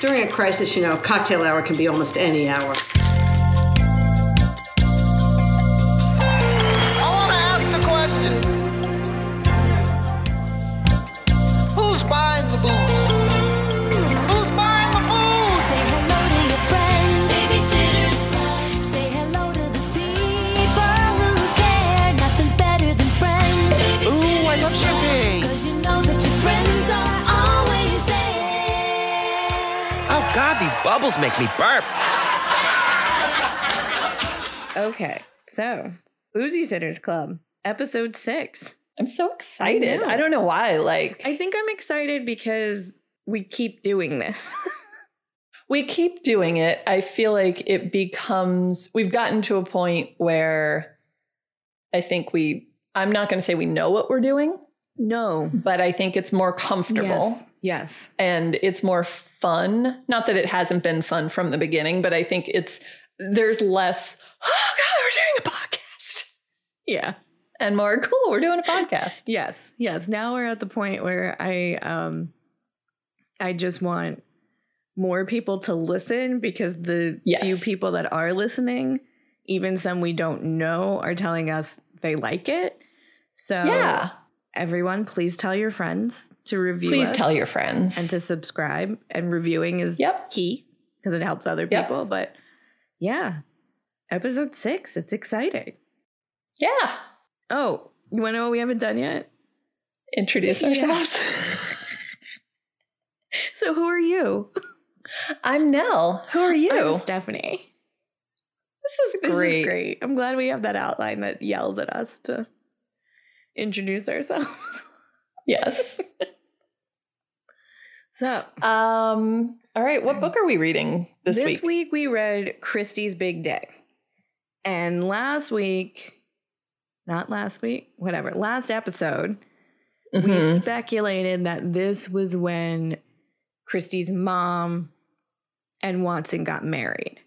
during a crisis, you know, cocktail hour can be almost any hour. God, these bubbles make me burp. Okay, so Uzi Sitters Club, episode 6. I'm so excited. I don't know why. I think I'm excited because we keep doing this. We keep doing it. I feel like it becomes, we've gotten to a point where I think I'm not going to say we know what we're doing. No. But I think it's more comfortable. Yes. And it's more fun. Not that it hasn't been fun from the beginning, but I think there's less, oh God, we're doing a podcast. Yeah. And more, cool, we're doing a podcast. Yes. Yes. Now we're at the point where I just want more people to listen because the few people that are listening, even some we don't know, are telling us they like it. So yeah. Everyone, please tell your friends to review. Please tell your friends. And to subscribe. And reviewing is key because it helps other people. But yeah, episode 6, it's exciting. Yeah. Oh, you want to know what we haven't done yet? Introduce ourselves. So who are you? I'm Nell. Who are you? I'm Stephanie. This is great. I'm glad we have that outline that yells at us to introduce ourselves. Yes. So, all right, what book are we reading this week? This week we read Christy's Big Day. And last episode, we speculated that this was when Christy's mom and Watson got married.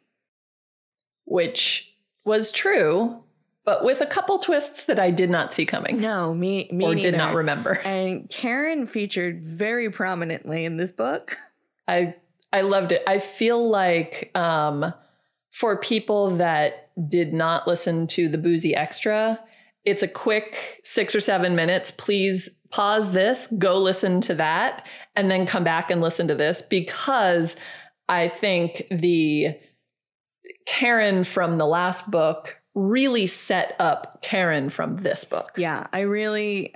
Which was true. But with a couple twists that I did not see coming. No, me neither. Or did not remember. And Karen featured very prominently in this book. I loved it. I feel like for people that did not listen to the Boozy Extra, it's a quick 6 or 7 minutes. Please pause this, go listen to that, and then come back and listen to this. Because I think the Karen from the last book really set up Karen from this book. Yeah, I really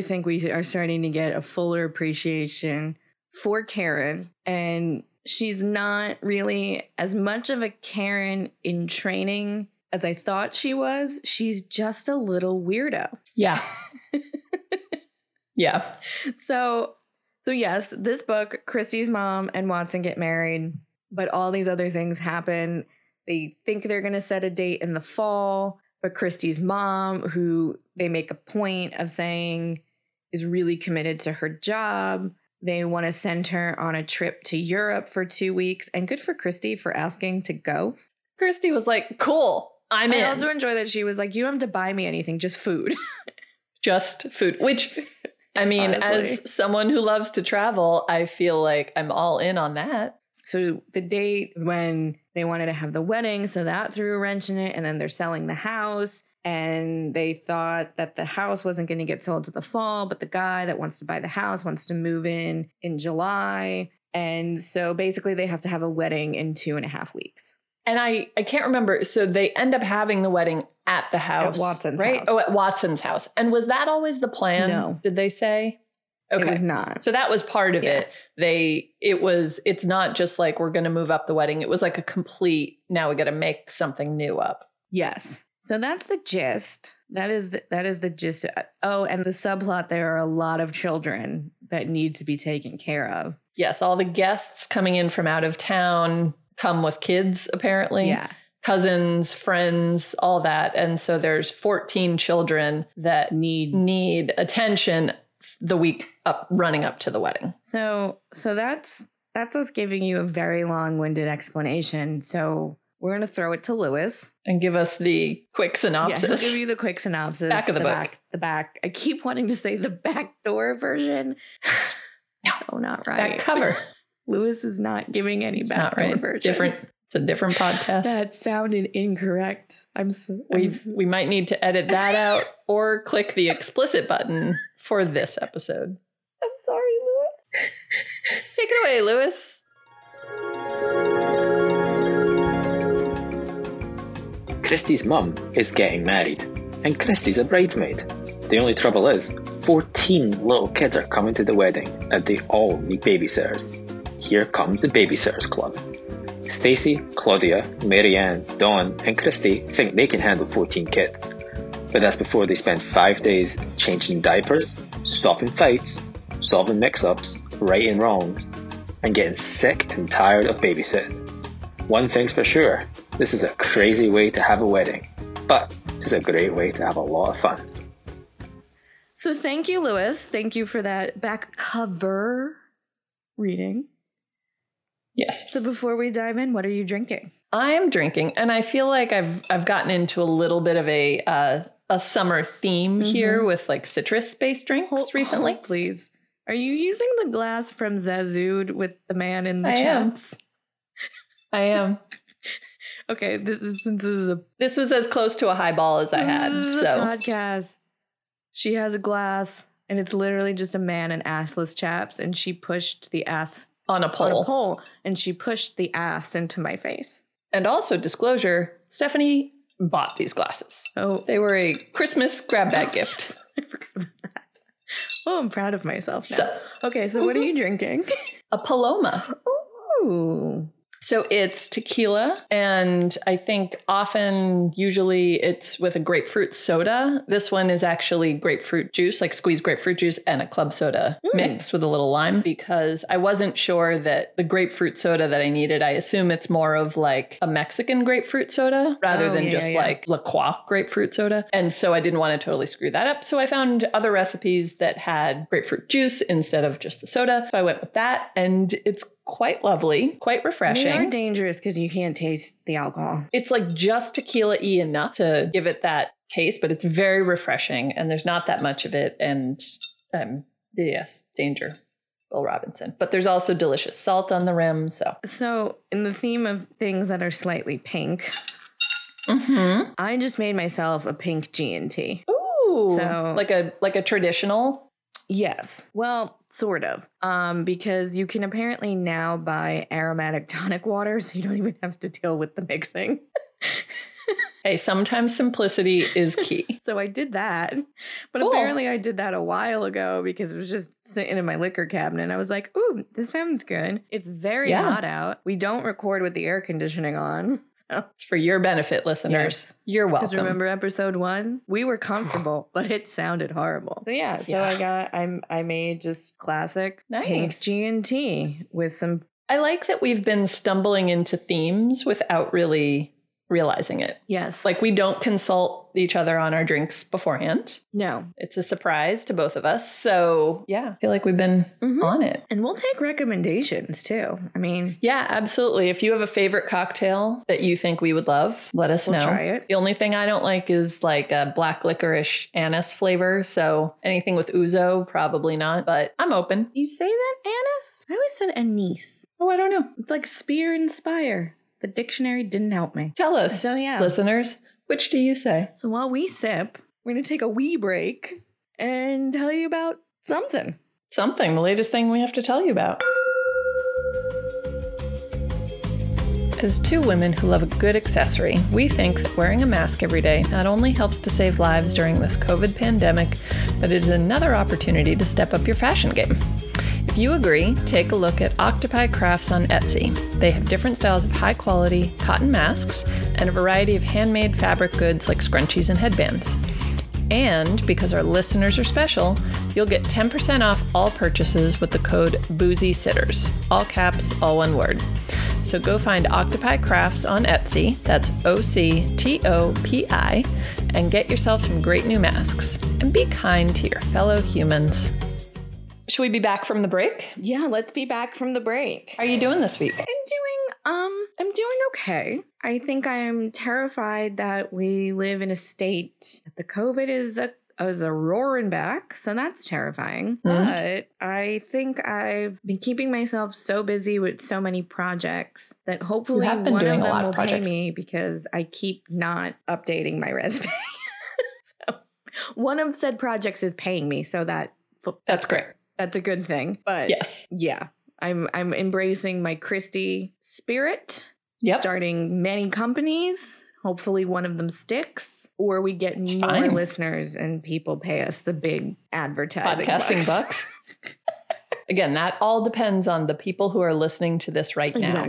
think we are starting to get a fuller appreciation for Karen. And she's not really as much of a Karen in training as I thought she was. She's just a little weirdo. Yeah. Yeah. So yes, this book, Christy's mom and Watson get married, but all these other things happen. They think they're going to set a date in the fall, but Christy's mom, who they make a point of saying is really committed to her job, they want to send her on a trip to Europe for 2 weeks. And good for Christy for asking to go. Christy was like, cool, I'm in. I also enjoy that she was like, you don't have to buy me anything, just food. Just food, which, I mean, honestly, as someone who loves to travel, I feel like I'm all in on that. So the date is when they wanted to have the wedding, so that threw a wrench in it. And then they're selling the house, and they thought that the house wasn't going to get sold till the fall, but the guy that wants to buy the house wants to move in July. And so basically they have to have a wedding in 2.5 weeks. And I can't remember. So they end up having the wedding at the house. At Watson's house. Oh, at Watson's house. And was that always the plan? No. Did they say? Okay. It was not. So that was part of it. It's not just like we're going to move up the wedding. It was like a complete, now we got to make something new up. Yes. So that's the gist. That is the gist. Oh, and the subplot, there are a lot of children that need to be taken care of. Yes. All the guests coming in from out of town come with kids, apparently. Yeah. Cousins, friends, all that. And so there's 14 children that need attention the week running up to the wedding. So that's us giving you a very long-winded explanation. So we're going to throw it to Lewis. And give us the quick synopsis. Yeah, he'll give you the quick synopsis. Back of the book. The back. I keep wanting to say the back door version. No, so not right. Back cover. Lewis is not giving any background version. Different. It's a different podcast. That sounded incorrect. We might need to edit that out or click the explicit button for this episode. I'm sorry, Lewis. Take it away, Lewis. Christy's mum is getting married, and Christy's a bridesmaid. The only trouble is, 14 little kids are coming to the wedding, and they all need babysitters. Here comes the Babysitters Club. Stacy, Claudia, Marianne, Dawn, and Christy think they can handle 14 kids. But that's before they spend 5 days changing diapers, stopping fights, solving mix-ups, right and wrongs, and getting sick and tired of babysitting. One thing's for sure, this is a crazy way to have a wedding, but it's a great way to have a lot of fun. So thank you, Lewis. Thank you for that back cover reading. Yes. So before we dive in, what are you drinking? I am drinking, and I feel like I've gotten into a little bit of a summer theme here with like citrus-based drinks recently. Hold, please. Are you using the glass from Zazood with the man in the chaps? I am. Okay, this was as close to a highball as I had. So podcast. She has a glass, and it's literally just a man in assless chaps, and she pushed the ass on a pole, and she pushed the ass into my face. And also, disclosure: Stephanie bought these glasses. Oh, they were a Christmas grab bag gift. I forgot about that. Oh, I'm proud of myself now. So what are you drinking? A Paloma. Ooh. So it's tequila, and I think usually it's with a grapefruit soda. This one is actually grapefruit juice, like squeezed grapefruit juice and a club soda mix with a little lime, because I wasn't sure that the grapefruit soda that I needed, I assume it's more of like a Mexican grapefruit soda rather than just like La Croix grapefruit soda. And so I didn't want to totally screw that up. So I found other recipes that had grapefruit juice instead of just the soda. So I went with that, and it's quite lovely, quite refreshing. They are dangerous because you can't taste the alcohol. It's like just tequila-y enough to give it that taste, but it's very refreshing, and there's not that much of it. And yes, danger, Bill Robinson. But there's also delicious salt on the rim. So in the theme of things that are slightly pink, I just made myself a pink G&T. Ooh, so like a traditional. Yes. Well, sort of, because you can apparently now buy aromatic tonic water, so you don't even have to deal with the mixing. Hey, sometimes simplicity is key. So I did that, but apparently I did that a while ago because it was just sitting in my liquor cabinet. And I was like, ooh, this sounds good. It's very hot out. We don't record with the air conditioning on. It's for your benefit, listeners. Yes. You're welcome. Because remember episode 1? We were comfortable, but it sounded horrible. So I made just classic pink G&T with some. I like that we've been stumbling into themes without really realizing it. Yes. Like we don't consult each other on our drinks beforehand. No. It's a surprise to both of us. So yeah, I feel like we've been on it. And we'll take recommendations too. I mean. Yeah, absolutely. If you have a favorite cocktail that you think we would love, let us know. Try it. The only thing I don't like is like a black licorice anise flavor. So anything with ouzo, probably not, but I'm open. You say that anise? I always said anise. Oh, I don't know. It's like spear and spire. The dictionary didn't help me. Tell us, listeners, which do you say? So while we sip, we're going to take a wee break and tell you about something. Something, the latest thing we have to tell you about. As two women who love a good accessory, we think that wearing a mask every day not only helps to save lives during this COVID pandemic, but it is another opportunity to step up your fashion game. If you agree, take a look at Octopi Crafts on Etsy. They have different styles of high-quality cotton masks and a variety of handmade fabric goods like scrunchies and headbands. And because our listeners are special, you'll get 10% off all purchases with the code BOOZYSITTERS, all caps, all one word. So go find Octopi Crafts on Etsy, that's OCTOPI, and get yourself some great new masks. And be kind to your fellow humans. Should we be back from the break? Yeah, let's be back from the break. How are you doing this week? I'm doing okay. I think I'm terrified that we live in a state that the COVID is a I was a roaring back, so that's terrifying. Mm-hmm. But I think I've been keeping myself so busy with so many projects that hopefully one of them will pay me, because I keep not updating my resume. So one of said projects is paying me, so that's great. That's a good thing. But yes, yeah, I'm embracing my Christy spirit. Yep. Starting many companies. Hopefully one of them sticks, or we get more listeners and people pay us the big advertising podcasting bucks. Again, that all depends on the people who are listening to this right now.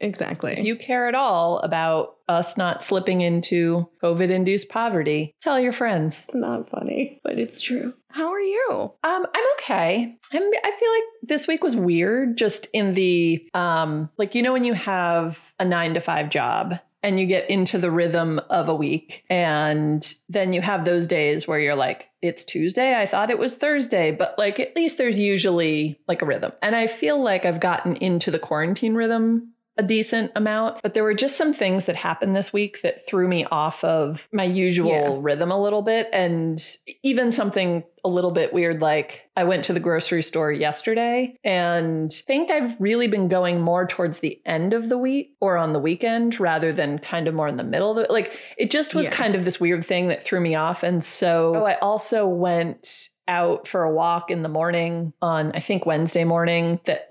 Exactly. If you care at all about us not slipping into COVID-induced poverty, tell your friends. It's not funny, but it's true. How are you? I'm okay. I feel like this week was weird, just in the, like, you know, when you have a 9-to-5 job and you get into the rhythm of a week, and then you have those days where you're like, it's Tuesday, I thought it was Thursday, but like at least there's usually like a rhythm. And I feel like I've gotten into the quarantine rhythm a decent amount, but there were just some things that happened this week that threw me off of my usual rhythm a little bit. And even something a little bit weird, like I went to the grocery store yesterday, and think I've really been going more towards the end of the week or on the weekend rather than kind of more in the middle of the, like, it just was kind of this weird thing that threw me off. And so I also went out for a walk in the morning on, I think, Wednesday morning, that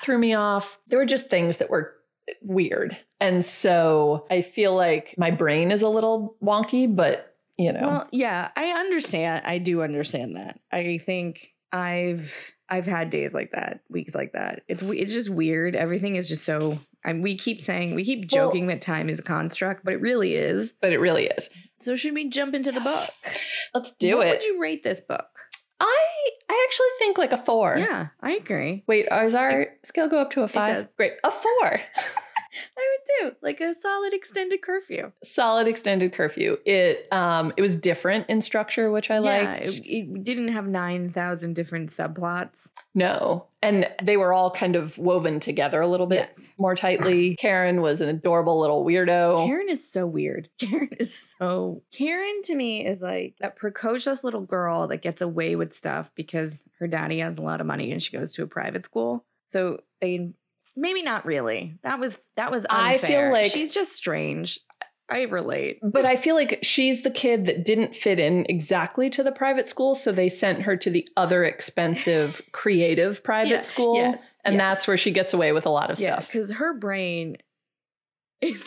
threw me off. There were just things that were weird. And so I feel like my brain is a little wonky, but you know. Well, yeah, I understand. I do understand that. I think I've had days like that, weeks like that. It's just weird. Everything is just so, and we keep joking that time is a construct, but it really is. So should we jump into the book? Let's do it. What would you rate this book? I actually think like a 4. Yeah, I agree. Wait, does our scale go up to a 5? It does. Great. A 4. I would do like a solid extended curfew. It it was different in structure, which I liked. It didn't have 9,000 different subplots. No. And they were all kind of woven together a little bit more tightly. Karen was an adorable little weirdo. Karen is so weird. Karen to me is like that precocious little girl that gets away with stuff because her daddy has a lot of money and she goes to a private school. So they... Maybe not really. That was unfair. I feel like she's just strange. I relate. But I feel like she's the kid that didn't fit in exactly to the private school, so they sent her to the other expensive, creative private school. Yes, and that's where she gets away with a lot of stuff. Because her brain is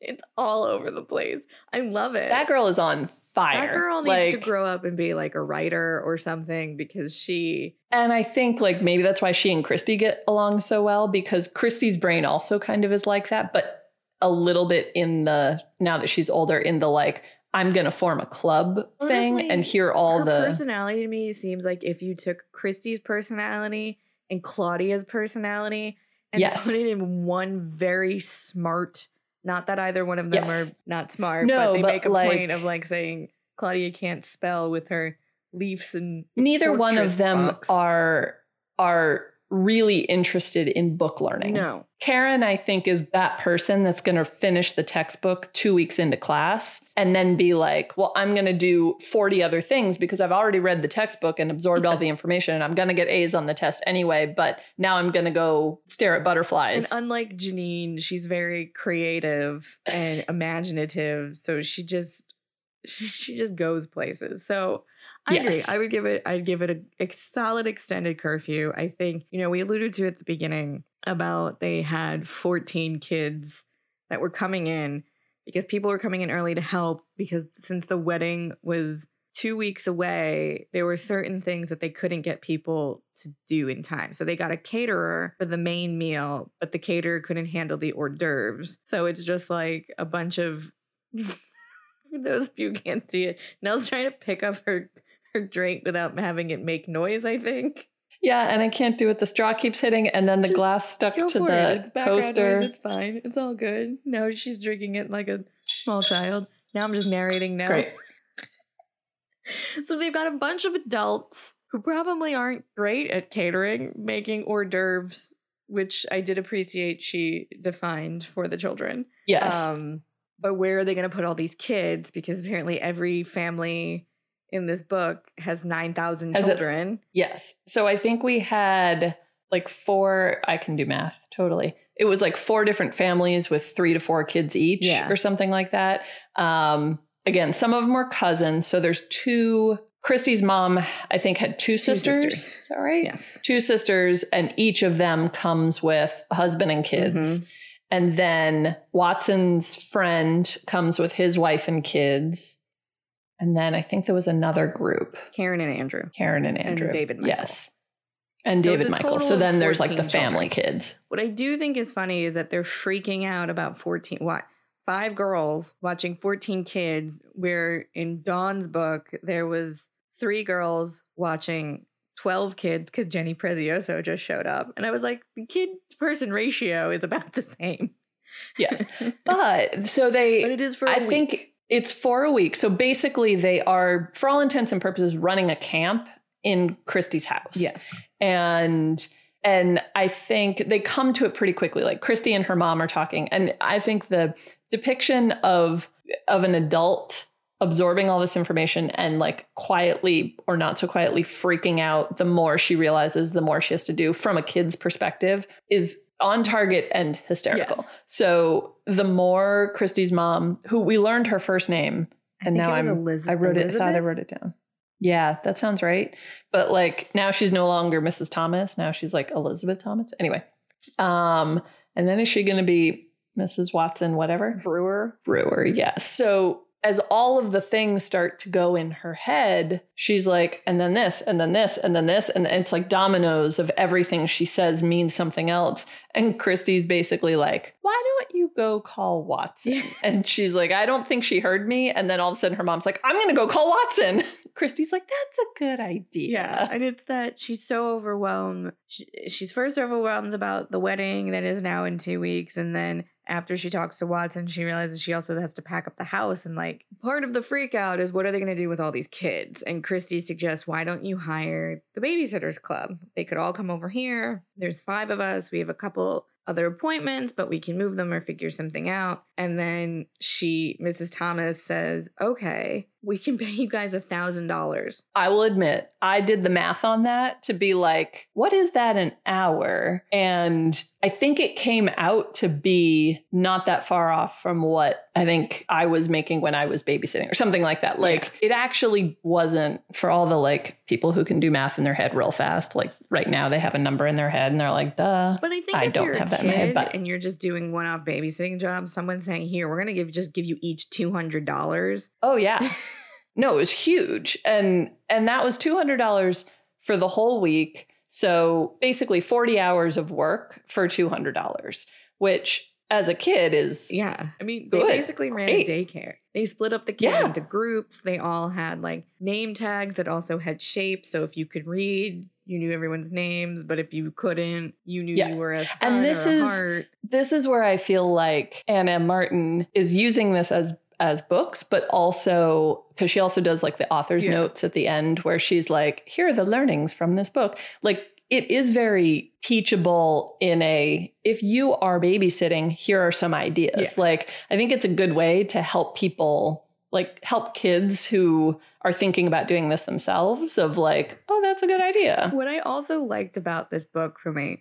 it's all over the place. I love it. That girl is on fire. That girl needs to grow up and be like a writer or something, because she... And I think like maybe that's why she and Christy get along so well, because Christy's brain also kind of is like that, but a little bit in the, now that she's older, in the like, I'm going to form a club thing and hear all the... Her personality to me seems like if you took Christy's personality and Claudia's personality and put it in one very smart... Not that either one of them are not smart, but they make a point of like saying Claudia can't spell with her leaves and neither one of them are really interested in book learning. No. Karen, I think, is that person that's going to finish the textbook 2 weeks into class and then be like, well, I'm going to do 40 other things because I've already read the textbook and absorbed all the information and I'm going to get A's on the test anyway, but now I'm going to go stare at butterflies. And unlike Janine, she's very creative and imaginative, so she just goes places. So I agree. I'd give it a solid extended curfew. I think, you know, we alluded to at the beginning about they had 14 kids that were coming in because people were coming in early to help, because since the wedding was 2 weeks away, there were certain things that they couldn't get people to do in time. So they got a caterer for the main meal, but the caterer couldn't handle the hors d'oeuvres. So it's just like a bunch of... For those of you who can't see it, Nell's trying to pick up her drink without having it make noise, I think. Yeah, and I can't do it. The straw keeps hitting, and then the glass stuck to the coaster. It's fine. It's all good. No, she's drinking it like a small child. Now I'm just narrating now. Great. So they've got a bunch of adults who probably aren't great at catering, making hors d'oeuvres, which I did appreciate she defined for the children. Yes. But where are they going to put all these kids? Because apparently every family in this book has 9,000 children. Yes. So I think we had like four, I can do math, totally. It was like four different families with 3 to 4 kids each or something like that. Again, some of them were cousins. So there's two. Christy's mom, I think, had two sisters. Sorry. Yes. Two sisters. And each of them comes with a husband and kids. Mm-hmm. And then Watson's friend comes with his wife and kids. And then I think there was another group. Karen and Andrew. And David Michael. Yes. And so David Michael. So then there's like the family kids. What I do think is funny is that they're freaking out about 14. Why? 5 girls watching 14 kids, where in Dawn's book, there was 3 girls watching 12 kids because Jenny Prezioso just showed up. And I was like, the kid-person ratio is about the same. Yes. But it is for a week. Think it's for a week. So basically they are, for all intents and purposes, running a camp in Christy's house. Yes. And I think they come to it pretty quickly. Like Christy and her mom are talking. And I think the depiction of an adult absorbing all this information and like quietly or not so quietly freaking out, the more she realizes, the more she has to do from a kid's perspective, is on target and hysterical. Yes. So the more Christy's mom, who we learned her first name, and now I wrote it down. Yeah, that sounds right. But like now she's no longer Mrs. Thomas. Now she's like Elizabeth Thomas. Anyway. And then is she going to be Mrs. Watson, whatever? Brewer. Yeah. So as all of the things start to go in her head, she's like, and then this, and then this, and then this. And it's like dominoes of everything she says means something else. And Christy's basically like, why don't you go call Watson? Yeah. And she's like, I don't think she heard me. And then all of a sudden her mom's like, I'm going to go call Watson. Christy's like, that's a good idea. Yeah. And it's that she's so overwhelmed. She's first overwhelmed about the wedding that is now in 2 weeks. And then after she talks to Watson, she realizes she also has to pack up the house. And like part of the freak out is, what are they going to do with all these kids? And Christy suggests, why don't you hire the Babysitters Club? They could all come over here. There's 5 of us. We have a couple other appointments, but we can move them or figure something out. And then Mrs. Thomas says, okay, we can pay you guys $1,000. I will admit, I did the math on that to be like, what is that an hour? And I think it came out to be not that far off from what I think I was making when I was babysitting or something like that. Like it actually wasn't, for all the like people who can do math in their head real fast. Like right now they have a number in their head and they're like, duh. But I think I don't have that in my head. But and you're just doing one-off babysitting jobs, someone's saying, here, we're going to give you each $200. Oh, yeah. No, it was huge. And that was $200 for the whole week. So basically 40 hours of work for $200, which as a kid is good. They basically ran a daycare. They split up the kids into groups. They all had like name tags that also had shapes. So if you could read, you knew everyone's names, but if you couldn't, you knew you were a son or a heart. This is where I feel like Anna Martin is using this as books, but also because she also does like the author's notes at the end where she's like, here are the learnings from this book. Like it is very teachable in a, if you are babysitting, here are some ideas. Yeah. Like I think it's a good way to help people, like help kids who are thinking about doing this themselves of like, oh, that's a good idea. What I also liked about this book from a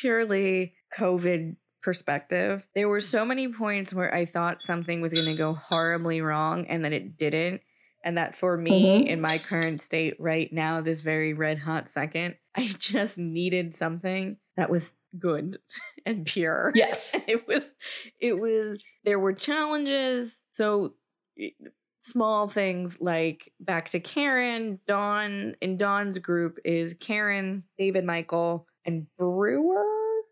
purely COVID perspective, there were so many points where I thought something was going to go horribly wrong and that it didn't. And that for me in my current state right now, this very red hot second, I just needed something that was good and pure. Yes. And it was, there were challenges. So small things like back to Karen, Dawn, in Dawn's group is Karen, David Michael, and Brewer,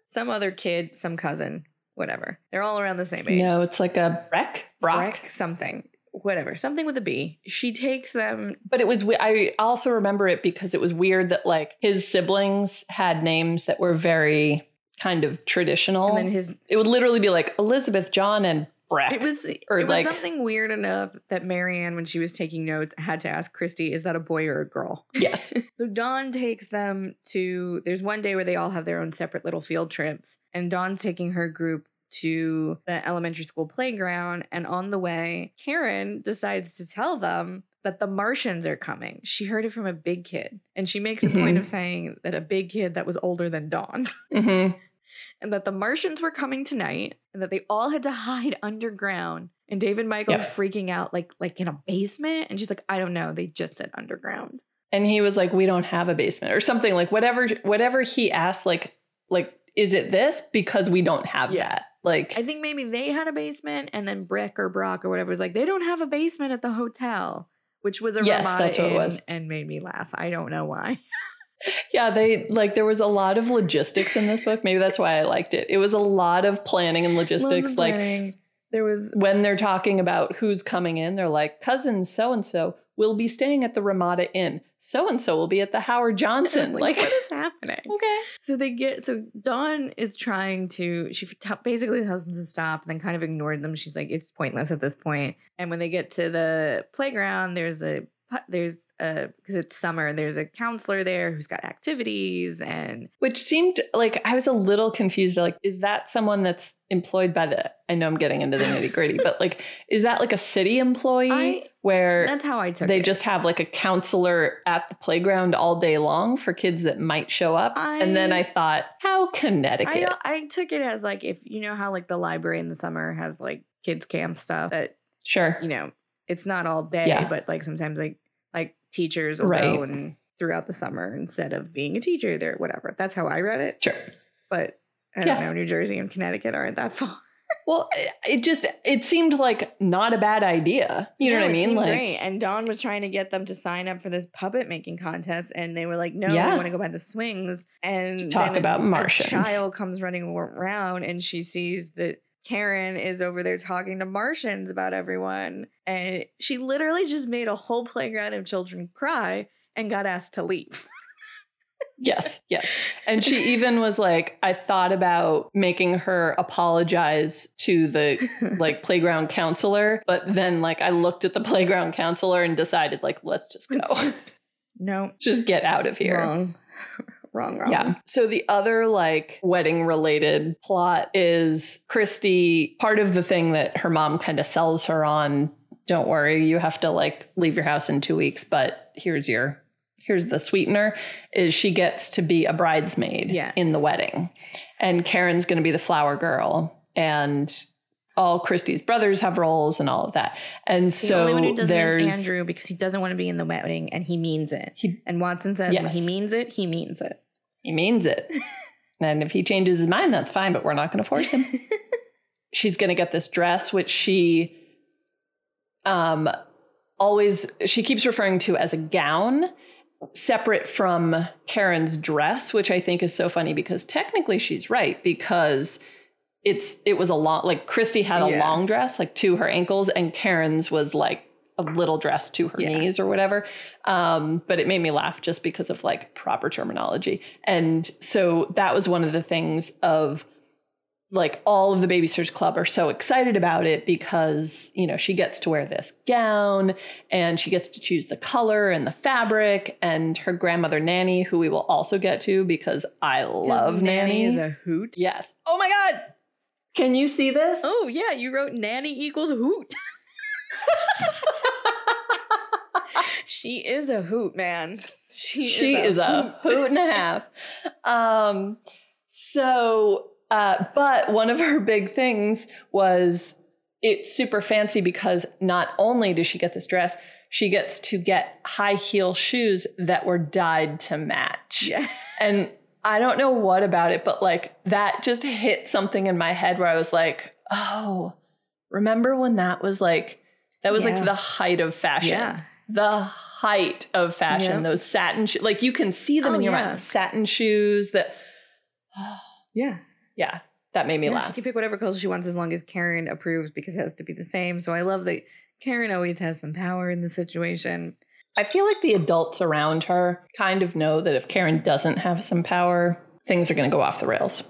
some other kid, some cousin, whatever. They're all around the same age. No, it's like a Breck, something, whatever, something with a B. She takes them. But it was, I also remember it because it was weird that like his siblings had names that were very kind of traditional. And then it would literally be like Elizabeth, John, and Breck. It was something weird enough that Marianne, when she was taking notes, had to ask Christy, is that a boy or a girl? Yes. So Dawn takes them to, there's one day where they all have their own separate little field trips. And Dawn's taking her group to the elementary school playground. And on the way, Karen decides to tell them that the Martians are coming. She heard it from a big kid. And she makes a point of saying that a big kid that was older than Dawn. And that the Martians were coming tonight and that they all had to hide underground. And David Michael's freaking out like in a basement. And she's like, I don't know. They just said underground. And he was like, we don't have a basement or something, like whatever he asked, like, is it this? Because we don't have that. Like, I think maybe they had a basement and then Brick or Brock or whatever was like, they don't have a basement at the hotel, which was a that's what it was, and made me laugh. I don't know why. Yeah, they like there was a lot of logistics in this book. Maybe that's why I liked it. It was a lot of planning and logistics. Like there was when they're talking about who's coming in, they're like, cousin so-and-so will be staying at the Ramada Inn. So-and-so will be at the Howard Johnson. Like what is happening? Okay. So they get, so Dawn is trying to, she basically tells them to stop and then kind of ignored them. She's like, it's pointless at this point. And when they get to the playground, because it's summer, there's a counselor there who's got activities and. Which seemed like, I was a little confused. Like, is that someone that's employed by the, I know I'm getting into the nitty gritty, but like, is that like a city employee where that's how I took it. They just have like a counselor at the playground all day long for kids that might show up. And then I thought, how Connecticut. I took it as like, if you know how like the library in the summer has like kids camp stuff that. Sure. You know, it's not all day, but like sometimes like teachers will go and throughout the summer instead of being a teacher there, whatever. That's how I read it. Sure. But I don't know, New Jersey and Connecticut aren't that far. Well, it seemed like not a bad idea. You know what I mean? Like, great. And Dawn was trying to get them to sign up for this puppet making contest. And they were like, no, I want to go by the swings. And talk about Martians. A child comes running around and she sees that Karen is over there talking to Martians about everyone. And she literally just made a whole playground of children cry and got asked to leave. Yes. And she even was like, I thought about making her apologize to the like playground counselor. But then like I looked at the playground counselor and decided like, let's just go. No, just get out of here. Wrong. Yeah. So the other like wedding related plot is Christy. Part of the thing that her mom kind of sells her on. Don't worry, you have to like leave your house in 2 weeks. But here's the sweetener is she gets to be a bridesmaid in the wedding. And Karen's going to be the flower girl. And all Christy's brothers have roles and all of that. And so the only one who doesn't is Andrew because he doesn't want to be in the wedding and he means it. And Watson says when he means it, he means it. He means it. And if he changes his mind, that's fine, but we're not going to force him. She's going to get this dress, which she she keeps referring to as a gown. Separate from Karen's dress, which I think is so funny because technically she's right because it was a long, like Christy had a long dress like to her ankles and Karen's was like a little dress to her knees or whatever. But it made me laugh just because of like proper terminology. And so that was one of the things of like all of the Babysitters Club are so excited about it because, you know, she gets to wear this gown and she gets to choose the color and the fabric and her grandmother Nanny, who we will also get to because I love Nanny. Nanny is a hoot. Yes. Oh my God. Can you see this? Oh yeah. You wrote Nanny equals hoot. She is a hoot, man. She is a hoot and a half. But one of her big things was it's super fancy because not only does she get this dress, she gets to get high heel shoes that were dyed to match. Yeah. And I don't know what about it, but like that just hit something in my head where I was like, oh, remember when that was like the height of fashion. Yeah. The height of fashion, those satin shoes. Like you can see them in your mind. Satin shoes that. Yeah, that made me laugh. She can pick whatever color she wants as long as Karen approves because it has to be the same. So I love that Karen always has some power in the situation. I feel like the adults around her kind of know that if Karen doesn't have some power, things are going to go off the rails.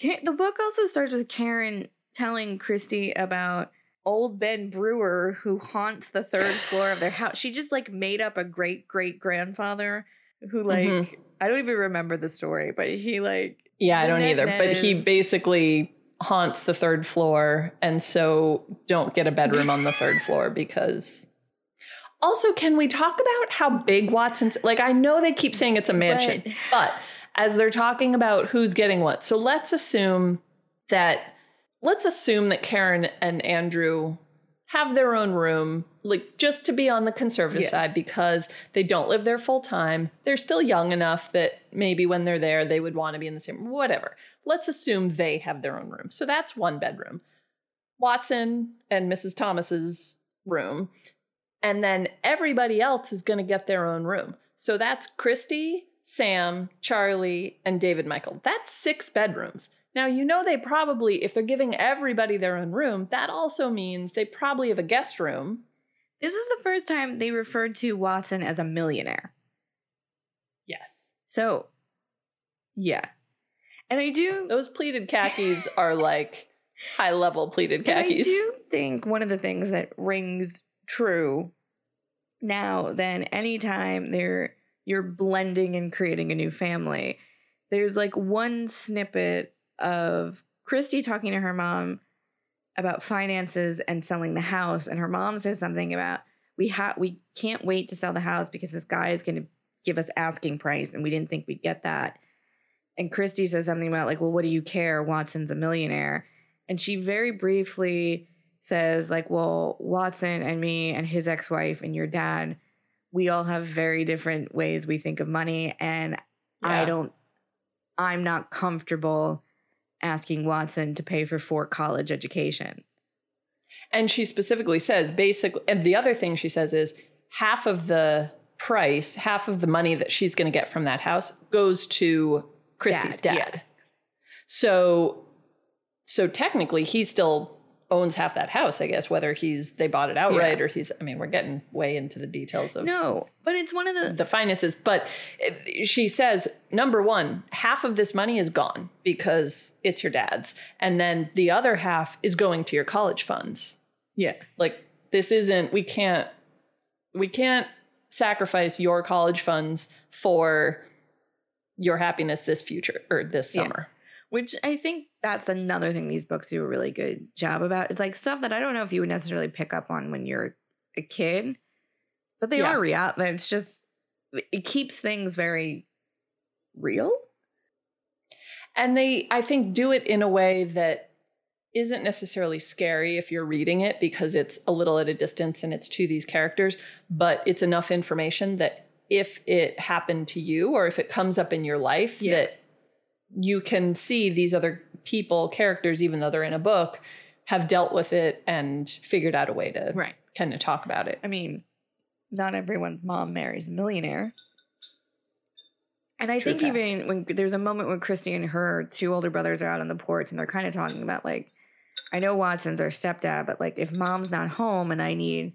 The book also starts with Karen telling Christy about old Ben Brewer who haunts the third floor of their house. She just like made up a great-great-grandfather who like, I don't even remember the story, but he like... Yeah, I don't either. But he basically haunts the third floor. And so don't get a bedroom on the third floor because Also, can we talk about how big Watson's, like, I know they keep saying it's a mansion, but as they're talking about who's getting what. So let's assume that Karen and Andrew have their own room, like just to be on the conservative side, because they don't live there full time. They're still young enough that maybe when they're there, they would want to be in the same, whatever. Let's assume they have their own room. So that's one bedroom. Watson and Mrs. Thomas's room. And then everybody else is going to get their own room. So that's Christy, Sam, Charlie, and David Michael. That's 6 bedrooms. Now, you know, they probably, if they're giving everybody their own room, that also means they probably have a guest room. This is the first time they referred to Watson as a millionaire. Yes. So, yeah. And I do... Those pleated khakis are like high-level pleated khakis. I do think one of the things that rings true now then, anytime you're blending and creating a new family, there's like one snippet of Christy talking to her mom about finances and selling the house, and her mom says something about we can't wait to sell the house because this guy is going to give us asking price and we didn't think we'd get that. And Christy says something about like, well, what do you care? Watson's a millionaire. And she very briefly says like, well, Watson and me and his ex-wife and your dad, we all have very different ways we think of money. And I'm not comfortable asking Watson to pay for 4 college education. And she specifically says basically, and the other thing she says is half of the price, half of the money that she's going to get from that house goes to Christy's dad. Yeah. So technically he still owns half that house, I guess, whether they bought it outright or we're getting way into the details of but it's one of the finances. But she says, number one, half of this money is gone because it's your dad's. And then the other half is going to your college funds. Yeah. Like this isn't, we can't sacrifice your college funds for your happiness this summer. Yeah. Which I think that's another thing these books do a really good job about. It's like stuff that I don't know if you would necessarily pick up on when you're a kid, but they are real. It's just, it keeps things very real. And they, I think, do it in a way that isn't necessarily scary if you're reading it because it's a little at a distance and it's to these characters, but it's enough information that if it happened to you or if it comes up in your life that you can see these other people, characters, even though they're in a book, have dealt with it and figured out a way to kind of talk about it. I mean, not everyone's mom marries a millionaire. And I think even when there's a moment when Christy and her 2 older brothers are out on the porch and they're kind of talking about like, I know Watson's our stepdad, but like if mom's not home and I need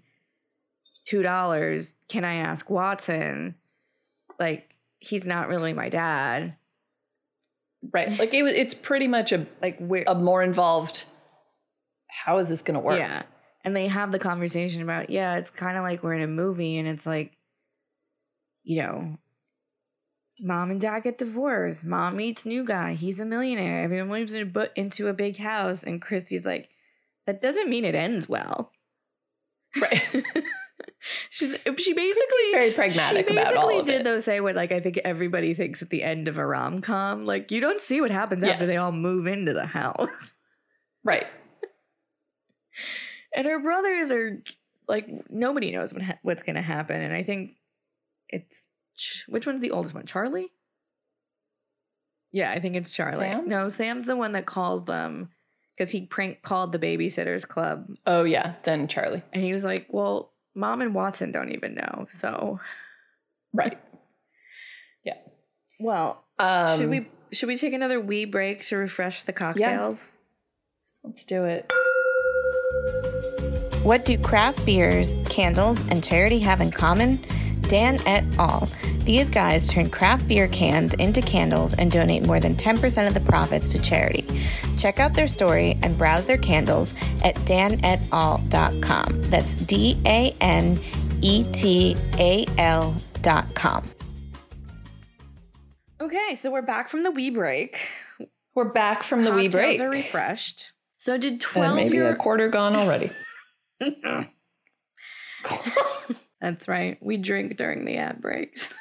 $2, can I ask Watson? Like, he's not really my dad. Right. Like it's pretty much a more involved, how is this going to work? Yeah. And they have the conversation about, it's kind of like we're in a movie and it's like, you know, mom and dad get divorced. Mom meets new guy. He's a millionaire. Everyone moves into a big house. And Christy's like, that doesn't mean it ends well. Right. She basically very pragmatic about all of it. She basically did though say what like I think everybody thinks at the end of a rom-com, like you don't see what happens after they all move into the house, right? And her brothers are like nobody knows what's going to happen. And I think it's which one's the oldest one? Charlie? Yeah, I think it's Charlie. Sam? No, Sam's the one that calls them because he prank called the Babysitters Club. Oh yeah, then Charlie, and he was like, well. Mom and Watson don't even know, so. Right. Yeah. Well, should we take another wee break to refresh the cocktails? Yeah. Let's do it. What do craft beers, candles, and charity have in common? Dan et al. These guys turn craft beer cans into candles and donate more than 10% of the profits to charity. Check out their story and browse their candles at danetal.com. That's DANETAL.com. Okay, so we're back from the wee break. Cocktails are refreshed. So did 12 and maybe a quarter gone already. That's right. We drink during the ad breaks.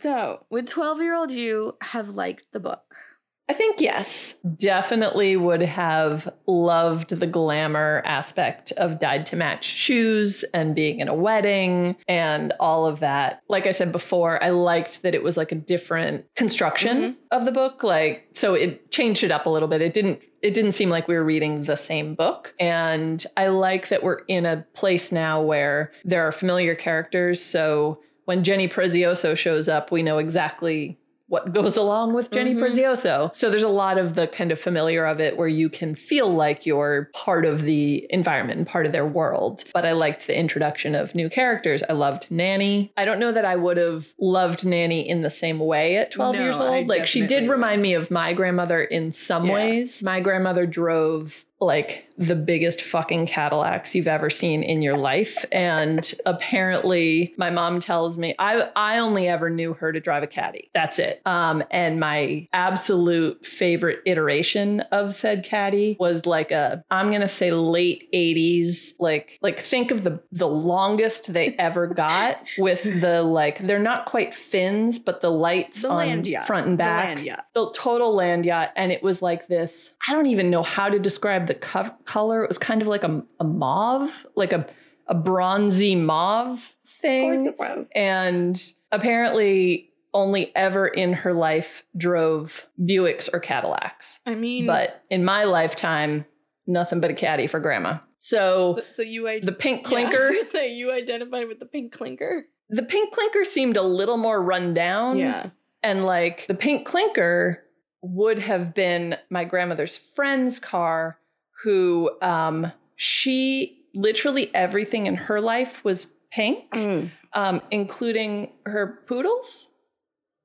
So, would 12-year-old you have liked the book? I think yes. Definitely would have loved the glamour aspect of dyed-to-match shoes and being in a wedding and all of that. Like I said before, I liked that it was like a different construction of the book. Like, so it changed it up a little bit. It didn't seem like we were reading the same book. And I like that we're in a place now where there are familiar characters. So when Jenny Prezioso shows up, we know exactly what goes along with Jenny Prezioso. So there's a lot of the kind of familiar of it where you can feel like you're part of the environment and part of their world. But I liked the introduction of new characters. I loved Nanny. I don't know that I would have loved Nanny in the same way at 12 years old. Like she did remind me of my grandmother in some ways. My grandmother drove like the biggest fucking Cadillacs you've ever seen in your life. And apparently my mom tells me I only ever knew her to drive a Caddy. That's it. And my absolute favorite iteration of said Caddy was like a, I'm going to say late 80s, like think of the longest they ever got with the, like, they're not quite fins, but the lights the on front and back, the total land yacht. And it was like this, I don't even know how to describe the color. It was kind of like a mauve, like a bronzy mauve thing. Of course it was. And apparently only ever in her life drove Buicks or Cadillacs. I mean, but in my lifetime, nothing but a Caddy for grandma. So you, the pink clinker. I was gonna say, you identified with the pink clinker. The pink clinker seemed a little more run down. Yeah. And like the pink clinker would have been my grandmother's friend's car, who she literally everything in her life was pink, including her poodles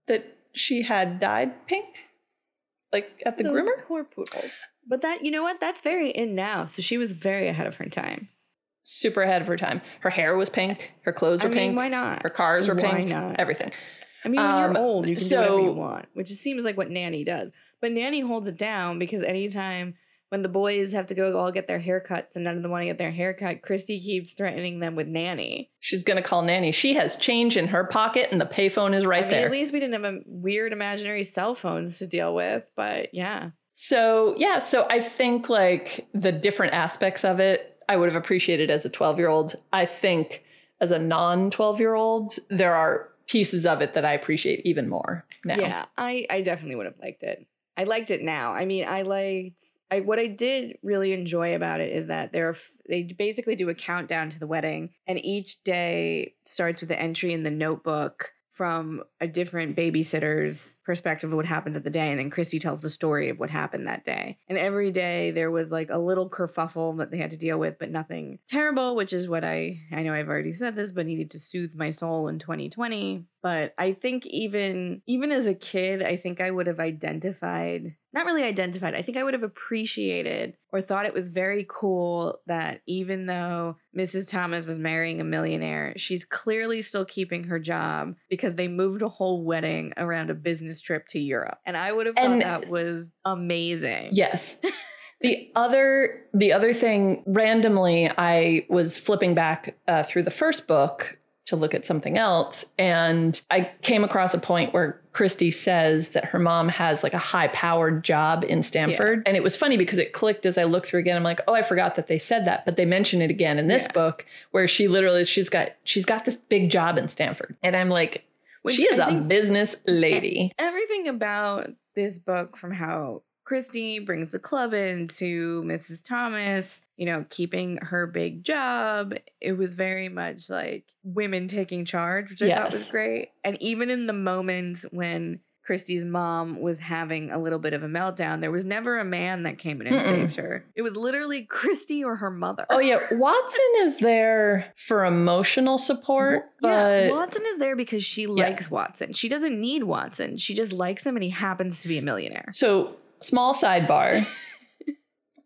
that she had dyed pink, like at the groomer. Poor poodles. But that, you know what? That's very in now. So she was very ahead of her time. Super ahead of her time. Her hair was pink. Her clothes were pink. Why not? Her cars were pink. Why not? Everything. I mean, when you're old, you can do whatever you want, which seems like what Nanny does. But Nanny holds it down because anytime when the boys have to go all get their haircuts and none of them want to get their haircut, Christy keeps threatening them with Nanny. She's going to call Nanny. She has change in her pocket and the payphone is right there. At least we didn't have a weird imaginary cell phones to deal with, but yeah. So I think like the different aspects of it, I would have appreciated as a 12-year-old. I think as a non-12-year-old, there are pieces of it that I appreciate even more now. Yeah, I definitely would have liked it. I liked it now. I mean, what I did really enjoy about it is that they basically do a countdown to the wedding, and each day starts with the entry in the notebook from a different babysitter's perspective of what happens at the day. And then Christy tells the story of what happened that day. And every day there was like a little kerfuffle that they had to deal with, but nothing terrible, which is what I know I've already said this, but needed to soothe my soul in 2020. But I think even as a kid, I think I would have I think I would have appreciated or thought it was very cool that even though Mrs. Thomas was marrying a millionaire, she's clearly still keeping her job because they moved a whole wedding around a business trip to Europe. And I would have thought that was amazing. Yes. The other thing, randomly, I was flipping back through the first book to look at something else, and I came across a point where Christy says that her mom has like a high-powered job in Stanford. And it was funny because it clicked as I looked through again. I'm like, oh, I forgot that they said that, but they mention it again in this book where she literally, she's got this big job in Stanford. And I'm like, she is a business lady. Everything about this book, from how Christy brings the club in to Mrs. Thomas, you know, keeping her big job, it was very much like women taking charge, which I thought was great. And even in the moments when Christy's mom was having a little bit of a meltdown, there was never a man that came in and saved her. It was literally Christy or her mother. Oh, yeah. Watson is there for emotional support. But Watson is there because she likes Watson. She doesn't need Watson. She just likes him, and he happens to be a millionaire. So, small sidebar.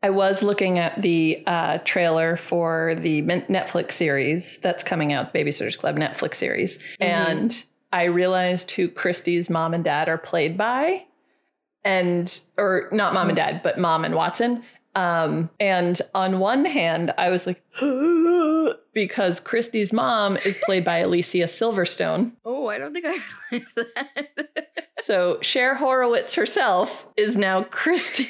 I was looking at the trailer for the Netflix series that's coming out, Babysitters Club Netflix series. And I realized who Christy's mom and dad are played by, or not mom and dad, but mom and Watson. And on one hand, I was like, because Christy's mom is played by Alicia Silverstone. Oh, I don't think I realized that. So Cher Horowitz herself is now Kristen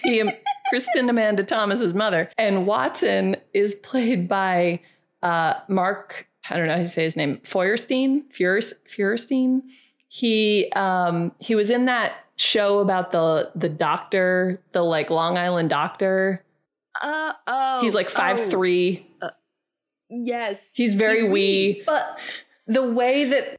Amanda Thomas's mother. And Watson is played by Mark, I don't know how to say his name, Feuerstein. He was in that show about the doctor, the like Long Island doctor. He's like 5'3". Yes. He's very wee. But the way that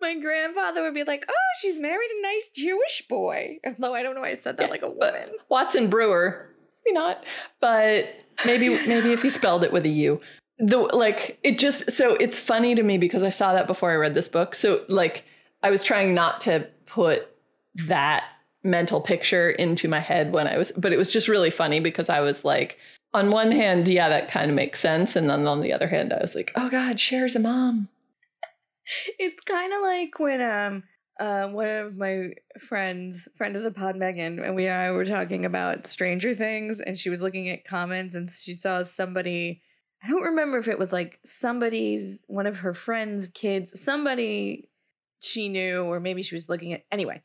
my grandfather would be like, oh, she's married a nice Jewish boy. Although I don't know why I said that like a woman. Watson Brewer. Maybe not. But maybe if he spelled it with a U. So it's funny to me because I saw that before I read this book. So like I was trying not to put that mental picture into my head but it was just really funny because I was like, on one hand, yeah, that kind of makes sense. And then on the other hand, I was like, oh God, Cher's a mom. It's kind of like when one of my friends, friend of the pod, Megan, and I were talking about Stranger Things, and she was looking at comments and she saw somebody, I don't remember if it was like one of her friends' kids, somebody she knew, or maybe she was looking at, anyway.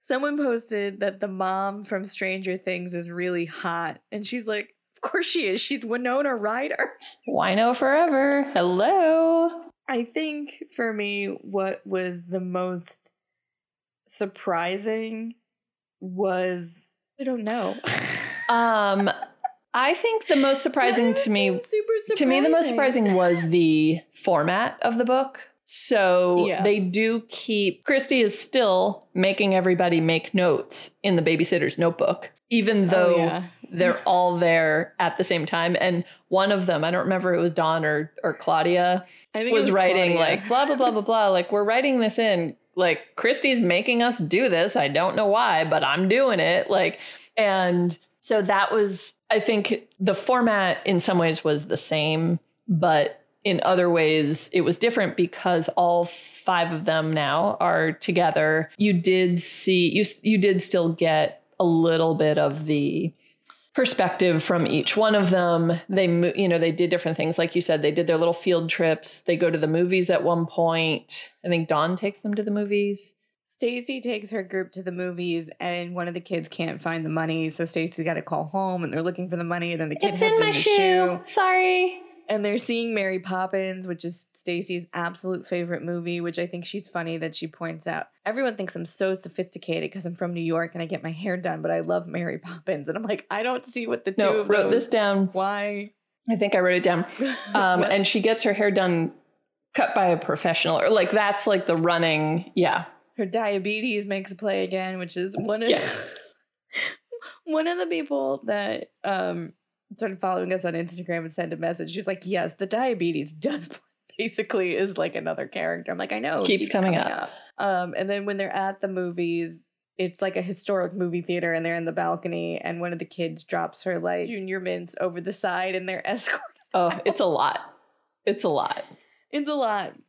Someone posted that the mom from Stranger Things is really hot. And she's like, of course she is. She's Winona Ryder. Wino forever. Hello. I think for me, what was the most surprising was, I don't know. I think the most surprising to me, the most surprising was the format of the book. So They do keep, Christy is still making everybody make notes in the babysitter's notebook, even though they're all there at the same time. And one of them, I don't remember if it was Dawn or Claudia, I think was writing Claudia. Like, blah, blah, blah, blah, blah. Like, we're writing this in, like, Christy's making us do this. I don't know why, but I'm doing it. Like, and so that was, I think the format in some ways was the same, but in other ways, it was different because all five of them now are together. You did see, you did still get a little bit of the perspective from each one of them. They, they did different things. Like you said, they did their little field trips. They go to the movies at one point. I think Dawn takes them to the movies. Stacey takes her group to the movies, and one of the kids can't find the money. So Stacey's got to call home, and they're looking for the money. And then the kid has in the shoe. Sorry. And they're seeing Mary Poppins, which is Stacey's absolute favorite movie, which I think she's funny that she points out. Everyone thinks I'm so sophisticated because I'm from New York and I get my hair done, but I love Mary Poppins. And I'm like, I don't see what the two of wrote this down. Why? I think I wrote it down. And she gets her hair done, cut by a professional, or like that's like the running. Yeah. Her diabetes makes a play again, which is one of the people that started following us on Instagram and sent a message. She's like, yes, the diabetes does basically is like another character. I'm like, I know. Keeps coming up. And then when they're at the movies, it's like a historic movie theater and they're in the balcony and one of the kids drops her like Junior Mints over the side and they're escorted. Oh, It's a lot.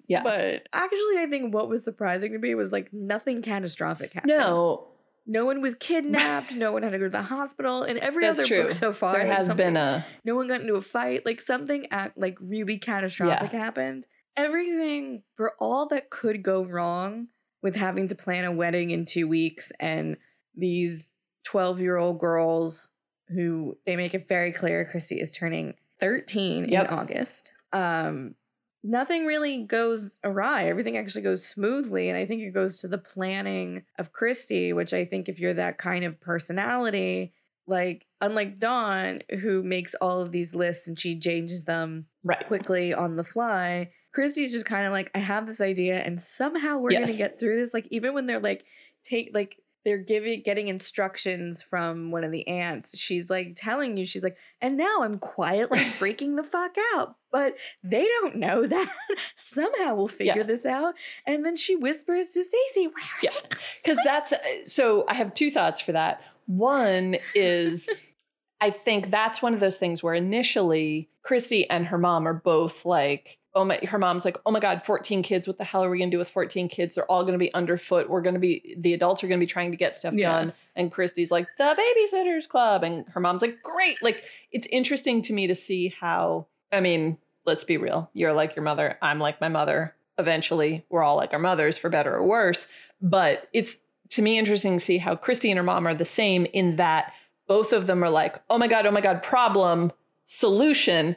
Yeah. But actually, I think what was surprising to me was like nothing catastrophic happened. No one was kidnapped. No one had to go to the hospital. And every book so far there has been no one got into a fight. Like something like really catastrophic happened. Everything for all that could go wrong with having to plan a wedding in 2 weeks and these 12-year-old girls who they make it very clear Christy is turning 13 in August. Nothing really goes awry. Everything actually goes smoothly. And I think it goes to the planning of Christy, which I think if you're that kind of personality, like unlike Dawn, who makes all of these lists and she changes them quickly on the fly, Christy's just kind of like, I have this idea and somehow we're going to get through this. Like even when they're like, they're getting instructions from one of the aunts. She's like telling you, she's like, and now I'm quietly freaking the fuck out. But they don't know that. Somehow we'll figure this out. And then she whispers to Stacey, where are they? Because so I have two thoughts for that. One is I think that's one of those things where initially Christy and her mom are both like, her mom's like, oh my God, 14 kids. What the hell are we going to do with 14 kids? They're all going to be underfoot. The adults are going to be trying to get stuff done. And Christy's like, the Babysitters Club. And her mom's like, great. Like, it's interesting to me to see how, I mean, let's be real. You're like your mother. I'm like my mother. Eventually, we're all like our mothers, for better or worse. But it's, to me, interesting to see how Christy and her mom are the same in that both of them are like, oh, my God, problem, solution,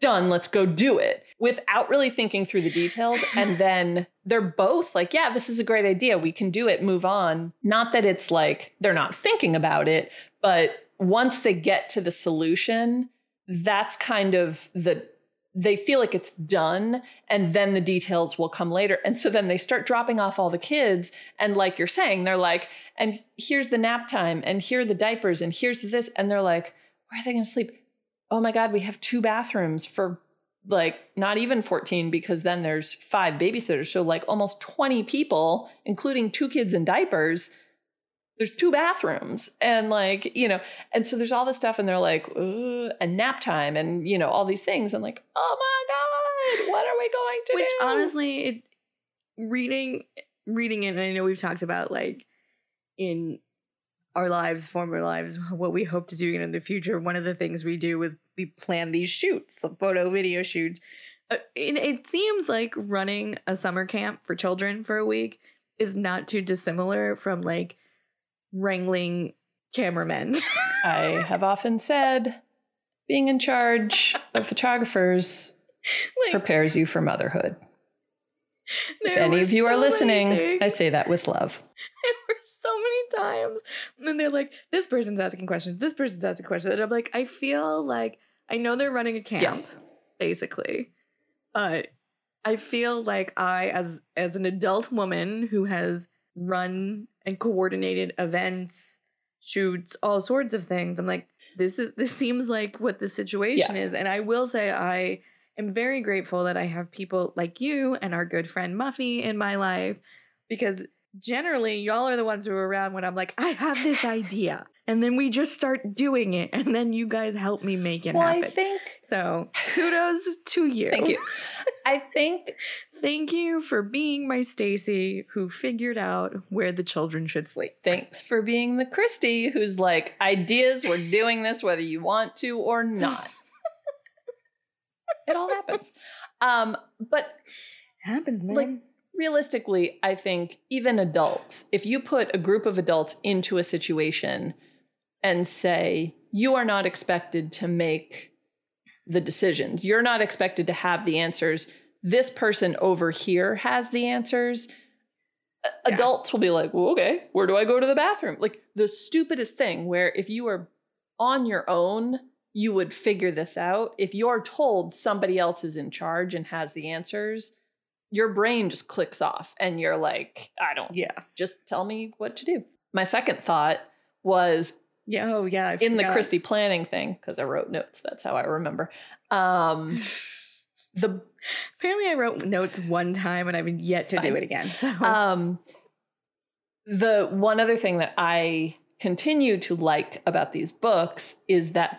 done, let's go do it, without really thinking through the details. And then they're both like, yeah, this is a great idea. We can do it. Move on. Not that it's like they're not thinking about it, but once they get to the solution, that's kind of they feel like it's done, and then the details will come later. And so then they start dropping off all the kids. And like you're saying, they're like, and here's the nap time, and here are the diapers, and here's this. And they're like, where are they going to sleep? Oh my God, we have 2 bathrooms for like not even 14, because then there's 5 babysitters. So like almost 20 people, including 2 kids in diapers. There's 2 bathrooms, and like, you know, and so there's all this stuff, and they're like, ooh, and nap time, and, you know, all these things. And like, oh my God, what are we going to do? Which honestly, reading it, and I know we've talked about like in our lives, former lives, what we hope to do in the future. One of the things we do is we plan these shoots, the photo, video shoots. It seems like running a summer camp for children for a week is not too dissimilar from like wrangling cameramen. I have often said being in charge of photographers like, prepares you for motherhood. If any of you are listening, I say that with love. There were so many times. And then they're like, this person's asking questions. This person's asking questions. And I'm like, I feel like I know they're running a camp, yes, basically. But I feel like I, as an adult woman who has run and coordinated events, shoots, all sorts of things, I'm like, this seems like what the situation is. And I will say I am very grateful that I have people like you and our good friend Muffy in my life, because generally y'all are the ones who are around when I'm like, I have this idea. And then we just start doing it. And then you guys help me make it happen. I think so. Kudos to you. Thank you. I think. Thank you for being my Stacy, who figured out where the children should sleep. Thanks for being the Christy, who's like, ideas, we're doing this whether you want to or not. It all happens. But it happens, man. Like, realistically, I think even adults, if you put a group of adults into a situation and say, you are not expected to make the decisions, you're not expected to have the answers, this person over here has the answers. Yeah. Adults will be like, well, okay, where do I go to the bathroom? Like the stupidest thing, where if you were on your own, you would figure this out. If you're told somebody else is in charge and has the answers, your brain just clicks off and you're like, I don't, just tell me what to do. My second thought was, in the Christy planning thing, because I wrote notes. That's how I remember. Apparently I wrote notes one time and I've yet to do it again. So. The one other thing that I continue to like about these books is that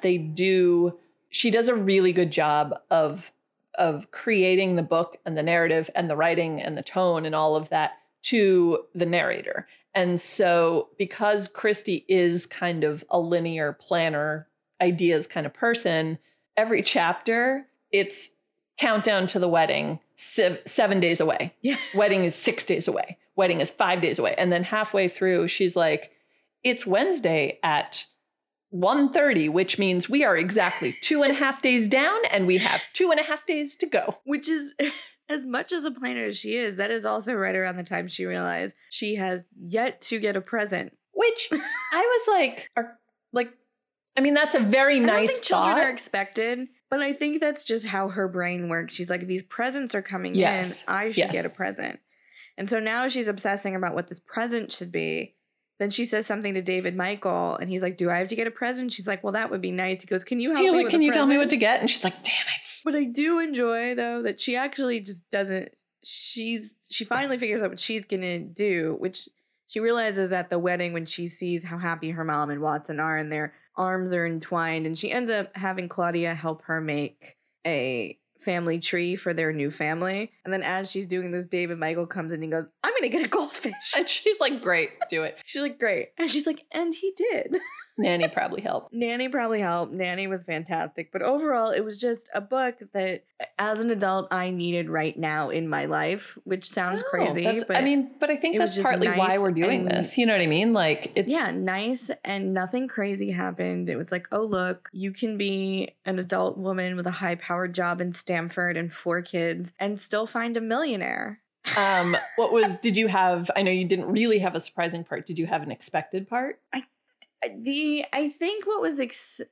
she does a really good job of creating the book and the narrative and the writing and the tone and all of that to the narrator. And so because Christy is kind of a linear planner, ideas kind of person, every chapter it's countdown to the wedding, 7 days away. Yeah. Wedding is 6 days away. Wedding is 5 days away. And then halfway through, she's like, it's Wednesday at 1:30, which means we are exactly 2.5 days down and we have 2.5 days to go. Which is, as much as a planner as she is, that is also right around the time she realized she has yet to get a present. Which I was like, that's a very nice thought. I don't think children are expected. But I think that's just how her brain works. She's like, these presents are coming in. I should get a present. And so now she's obsessing about what this present should be. Then she says something to David Michael, and he's like, do I have to get a present? She's like, well, that would be nice. He goes, can you help me with a present? Can you tell me what to get? And she's like, damn it. But I do enjoy, though, that she actually just doesn't. She finally figures out what she's going to do, which she realizes at the wedding when she sees how happy her mom and Watson are, and their arms are entwined. And she ends up having Claudia help her make a family tree for their new family. And then as she's doing this, David Michael comes in and goes, I'm gonna get a goldfish. And she's like, great, do it. She's like, great. And she's like, and he did. Nanny probably helped. Nanny probably helped. Nanny was fantastic. But overall, it was just a book that as an adult I needed right now in my life, which sounds crazy. But I mean, but I think that's partly nice why we're doing this. You know what I mean? Like, it's nice and nothing crazy happened. It was like, oh, look, you can be an adult woman with a high powered job in Stanford and 4 kids and still find a millionaire. Did you have, I know you didn't really have a surprising part. Did you have an expected part?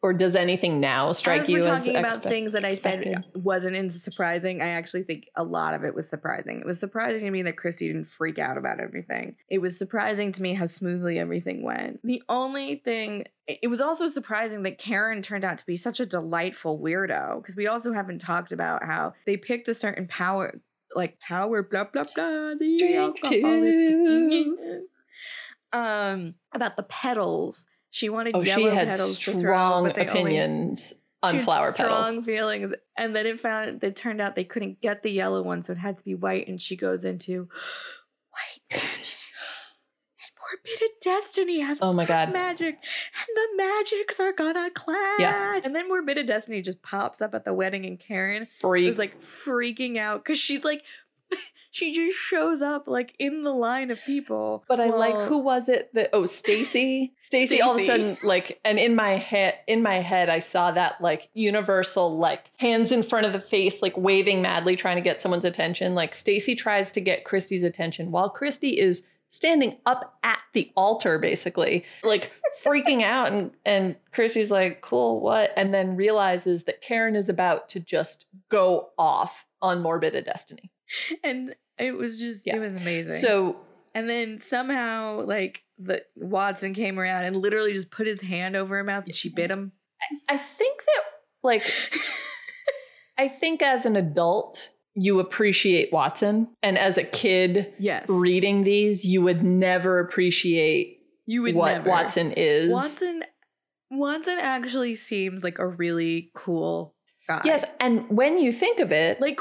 Or does anything now strike you as talking about things that I said wasn't surprising? I actually think a lot of it was surprising. It was surprising to me that Christy didn't freak out about everything. It was surprising to me how smoothly everything went. The only thing... It was also surprising that Karen turned out to be such a delightful weirdo, because we also haven't talked about how they picked a certain power, blah, blah, blah, the drink too. About the petals. She wanted yellow petals to throw, but they had strong feelings. And then it turned out they couldn't get the yellow one, so it had to be white. And she goes into white magic. And Morbid Destiny has black magic. And the magics are gonna clash. Yeah. And then Morbid Destiny just pops up at the wedding, and Karen is like freaking out because she's like, she just shows up like in the line of people. But who was it? Stacy. Stacy all of a sudden, like, and in my head, I saw that like universal, like hands in front of the face, like waving madly, trying to get someone's attention. Like Stacy tries to get Christy's attention while Christy is standing up at the altar, basically, like freaking out. And Christy's like, cool, what? And then realizes that Karen is about to just go off on Morbid Destiny. And it was just, it was amazing. So, and then somehow, like, Watson came around and literally just put his hand over her mouth and she bit him. I think that, like, I think as an adult, you appreciate Watson. And as a kid, reading these, you would never appreciate Watson is. Watson actually seems like a really cool guy. Yes. And when you think of it, like,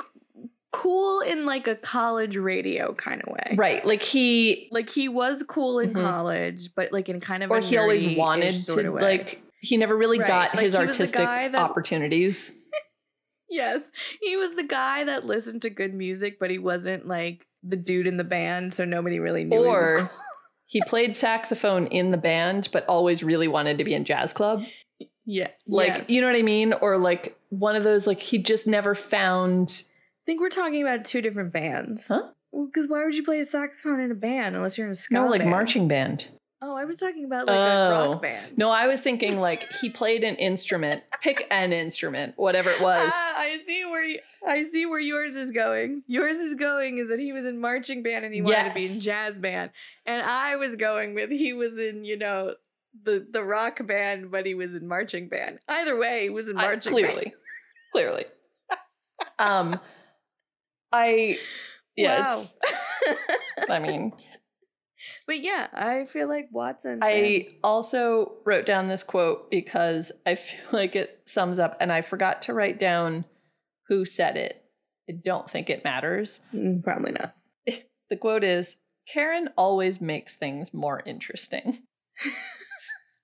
cool in like a college radio kind of way. Right. Like he was cool in college, but like in kind of a nerdy-ish sort of way. Or he always wanted to, like, he never really got his artistic opportunities. Yes. He was the guy that listened to good music, but he wasn't like the dude in the band, so nobody really knew he was cool. He played saxophone in the band, but always really wanted to be in jazz club. Yeah. Like, you know what I mean? Or like one of those, like, he just never found... I think we're talking about two different bands. Huh? Because why would you play a saxophone in a band unless you're in a ska band? No, like marching band. Oh, I was talking about like a rock band. No, I was thinking like he played an instrument. Pick an instrument, whatever it was. I see where yours is going. Yours is going is that he was in marching band and he wanted to be in jazz band. And I was going with he was in, you know, the rock band, but he was in marching band. Either way, he was in marching band. Clearly. I mean, but yeah, I feel like Watson. I also wrote down this quote because I feel like it sums up, and I forgot to write down who said it. I don't think it matters. Probably not. The quote is, "Karen always makes things more interesting,"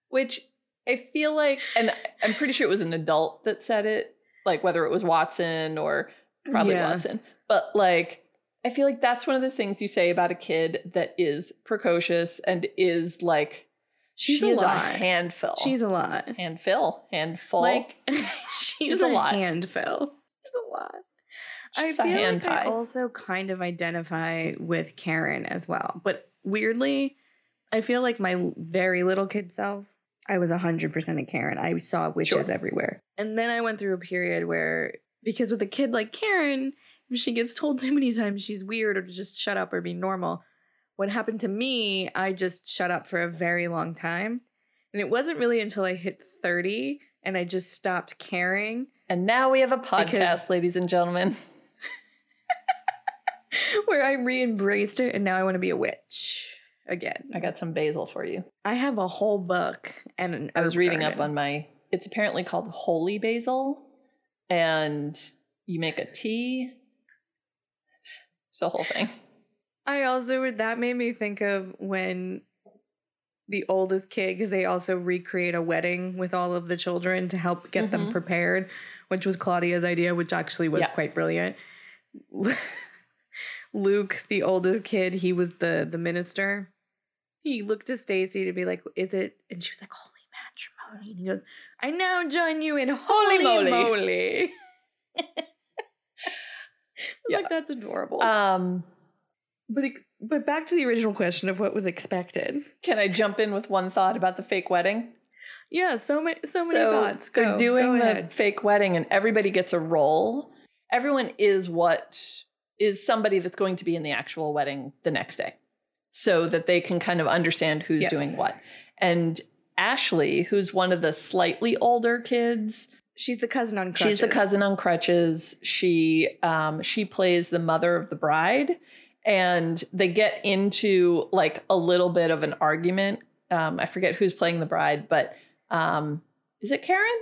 which I feel like, and I'm pretty sure it was an adult that said it, like whether it was Watson or probably Watson. But like, I feel like that's one of those things you say about a kid that is precocious and is like, she is a handful. She's a lot. Handful. Like, she's a lot. Handful. She's a lot. She's a hand pie. I also kind of identify with Karen as well. But weirdly, I feel like my very little kid self, I was 100% a Karen. I saw witches everywhere. And then I went through a period where, because with a kid like Karen... she gets told too many times she's weird or to just shut up or be normal. What happened to me, I just shut up for a very long time. And it wasn't really until I hit 30 and I just stopped caring. And now we have a podcast, ladies and gentlemen. Where I re-embraced it and now I want to be a witch again. I got some basil for you. I have a whole book. And I was reading up on it's apparently called holy basil. And you make a tea... the whole thing. I also, that made me think of when the oldest kid, because they also recreate a wedding with all of the children to help get them prepared, which was Claudia's idea, which actually was quite brilliant. Luke, the oldest kid, he was the minister. He looked to Stacy to be like, is it? And she was like, holy matrimony. And he goes, I now join you in holy moly. Like, that's adorable. But back to the original question of what was expected. Can I jump in with one thought about the fake wedding? Yeah, so many thoughts. They're doing the fake wedding and everybody gets a role. Everyone is somebody that's going to be in the actual wedding the next day, so that they can kind of understand who's doing what. And Ashley, who's one of the slightly older kids, she's the cousin on crutches. She plays the mother of the bride, and they get into like a little bit of an argument. I forget who's playing the bride, but is it Karen?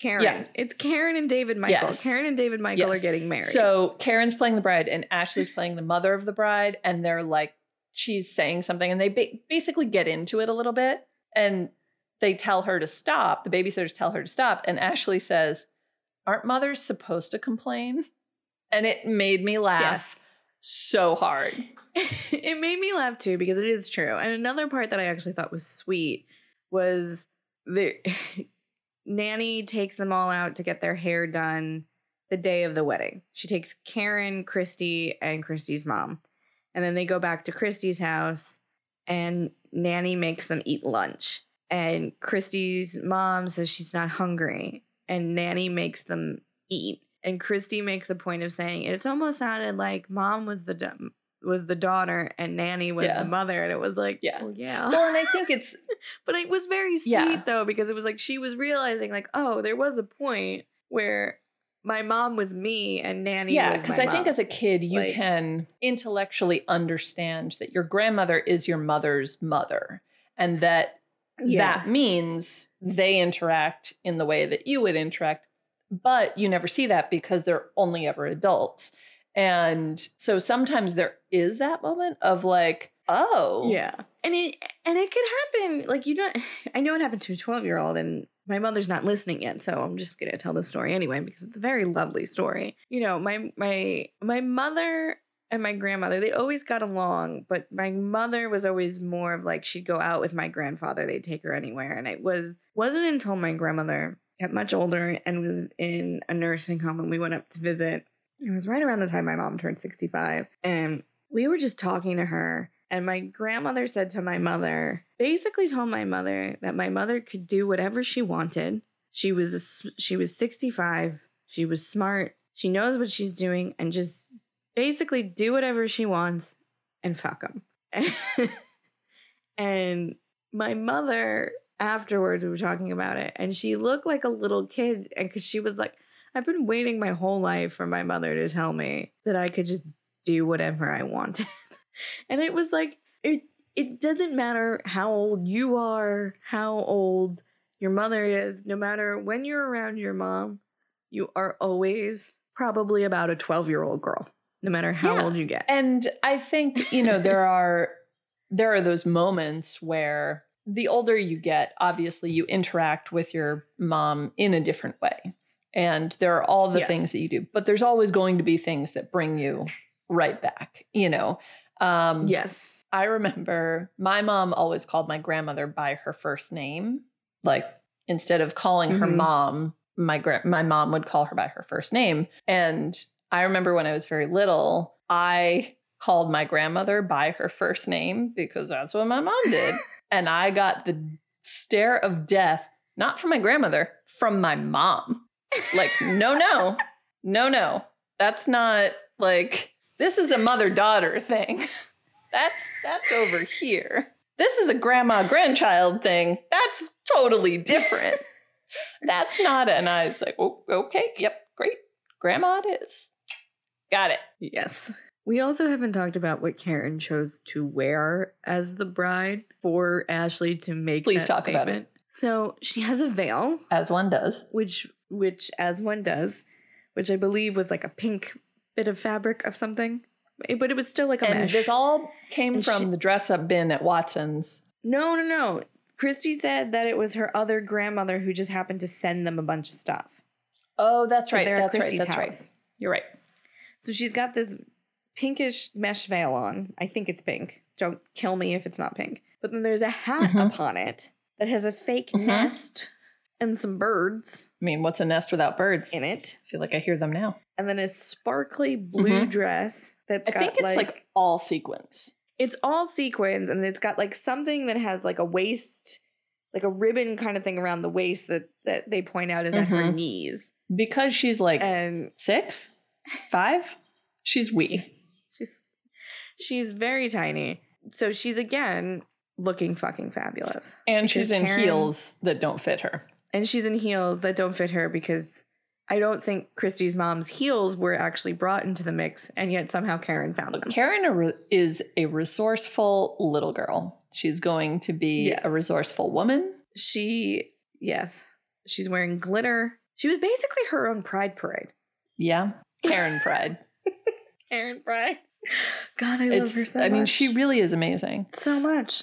Karen. Yeah. It's Karen and David Michael. Yes. Karen and David Michael are getting married. So Karen's playing the bride and Ashley's playing the mother of the bride, and they're like, she's saying something, and they basically get into it a little bit, and they tell her to stop. The babysitters tell her to stop, and Ashley says, aren't mothers supposed to complain? And it made me laugh so hard. It made me laugh too, because it is true. And another part that I actually thought was sweet was the nanny takes them all out to get their hair done the day of the wedding. She takes Karen, Christy, and Christy's mom. And then they go back to Christy's house, and nanny makes them eat lunch. And Christy's mom says she's not hungry, and nanny makes them eat. And Christy makes a point of saying, it's almost sounded like mom was the daughter and nanny was the mother. And it was like, Well, and I think it's... but it was very sweet, though, because it was like she was realizing, like, oh, there was a point where my mom was me and nanny was my mom. Yeah, because I think as a kid, you can intellectually understand that your grandmother is your mother's mother, and that means they interact in the way that you would interact. But you never see that because they're only ever adults. And so sometimes there is that moment of like, oh. Yeah. And it could happen. Like, you don't, I know it happened to a 12-year-old, and my mother's not listening yet, so I'm just going to tell the story anyway, because it's a very lovely story. You know, my mother and my grandmother, they always got along, but my mother was always more of like, she'd go out with my grandfather, they'd take her anywhere. And it wasn't until my grandmother got much older and was in a nursing home, and we went up to visit. It was right around the time my mom turned 65, and we were just talking to her, and my grandmother said to my mother, basically told my mother that my mother could do whatever she wanted. She was 65, she was smart, she knows what she's doing, and just basically do whatever she wants and fuck them. And my mother, afterwards, we were talking about it, and she looked like a little kid, and because she was like, I've been waiting my whole life for my mother to tell me that I could just do whatever I wanted. And it was like, it doesn't matter how old you are, how old your mother is, no matter when you're around your mom, you are always probably about a 12-year-old girl, no matter how old you get. And I think, you know, there are those moments where the older you get, obviously you interact with your mom in a different way. And there are all the things that you do, but there's always going to be things that bring you right back, you know? Yes. I remember my mom always called my grandmother by her first name. Like, instead of calling her mom, my mom would call her by her first name. And I remember when I was very little, I called my grandmother by her first name because that's what my mom did. And I got the stare of death, not from my grandmother, from my mom. Like, no. That's not like, this is a mother-daughter thing. That's over here. This is a grandma-grandchild thing. That's totally different. That's not it. And I was like, oh, okay, yep, great. Grandma it is. Got it. Yes. We also haven't talked about what Karen chose to wear as the bride for Ashley to make that statement. Please talk about it. So she has a veil. As one does. Which I believe was like a pink bit of fabric of something. But it was still like a mesh. And this all came from the dress-up bin at Watson's. No. Christy said that it was her other grandmother who just happened to send them a bunch of stuff. Oh, that's right. That's right. That's right. You're right. So she's got this pinkish mesh veil on. I think it's pink. Don't kill me if it's not pink. But then there's a hat upon it that has a fake nest and some birds. I mean, what's a nest without birds? In it. I feel like I hear them now. And then a sparkly blue dress that's I got think it's like all sequins. It's all sequins, and it's got like something that has like a waist, like a ribbon kind of thing around the waist that they point out is at her knees. Because she's like 6'5", she's wee. She's very tiny. So she's again looking fucking fabulous. And she's in heels that don't fit her. And she's in heels that don't fit her because I don't think Christy's mom's heels were actually brought into the mix, and yet somehow Karen found them. Karen is a resourceful little girl. She's going to be a resourceful woman. She's wearing glitter. She was basically her own pride parade. Yeah. Karen Pride. Karen Pride. God, I love her so much. I mean, she really is amazing. So much.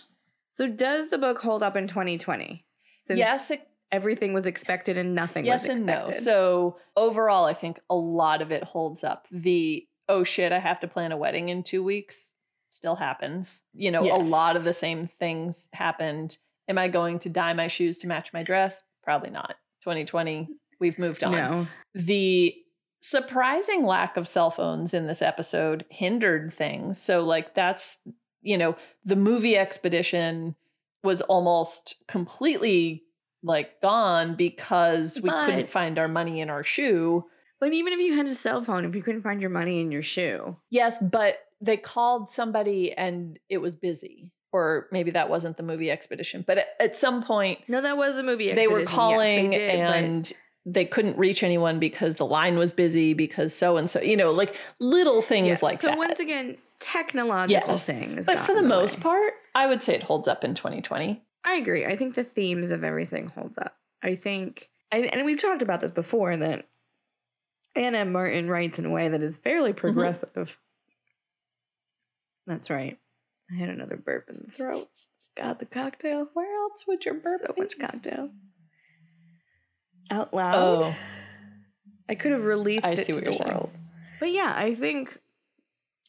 So does the book hold up in 2020? Yes, it everything was expected and nothing was expected. Yes and no. So overall, I think a lot of it holds up. The, oh shit, I have to plan a wedding in 2 weeks still happens. You know, a lot of the same things happened. Am I going to dye my shoes to match my dress? Probably not. 2020, we've moved on. No. The surprising lack of cell phones in this episode hindered things. So like that's, you know, the movie expedition was almost completely like gone because we couldn't find our money in our shoe. But even if you had a cell phone, if you couldn't find your money in your shoe. Yes, but they called somebody and it was busy. Or maybe that wasn't the movie expedition. But at some point. No, that was the movie expedition. They were calling they couldn't reach anyone because the line was busy because so-and-so, you know, like little things like so that. So once again, technological things. But for the most part, I would say it holds up in 2020. I agree. I think the themes of everything holds up. I think, and we've talked about this before, that Anna Martin writes in a way that is fairly progressive. That's right. I had another burp in the throat. God, the cocktail. Where else would your burp be? So much cocktail. Out loud. Oh. I could have released it to the world. But yeah, I think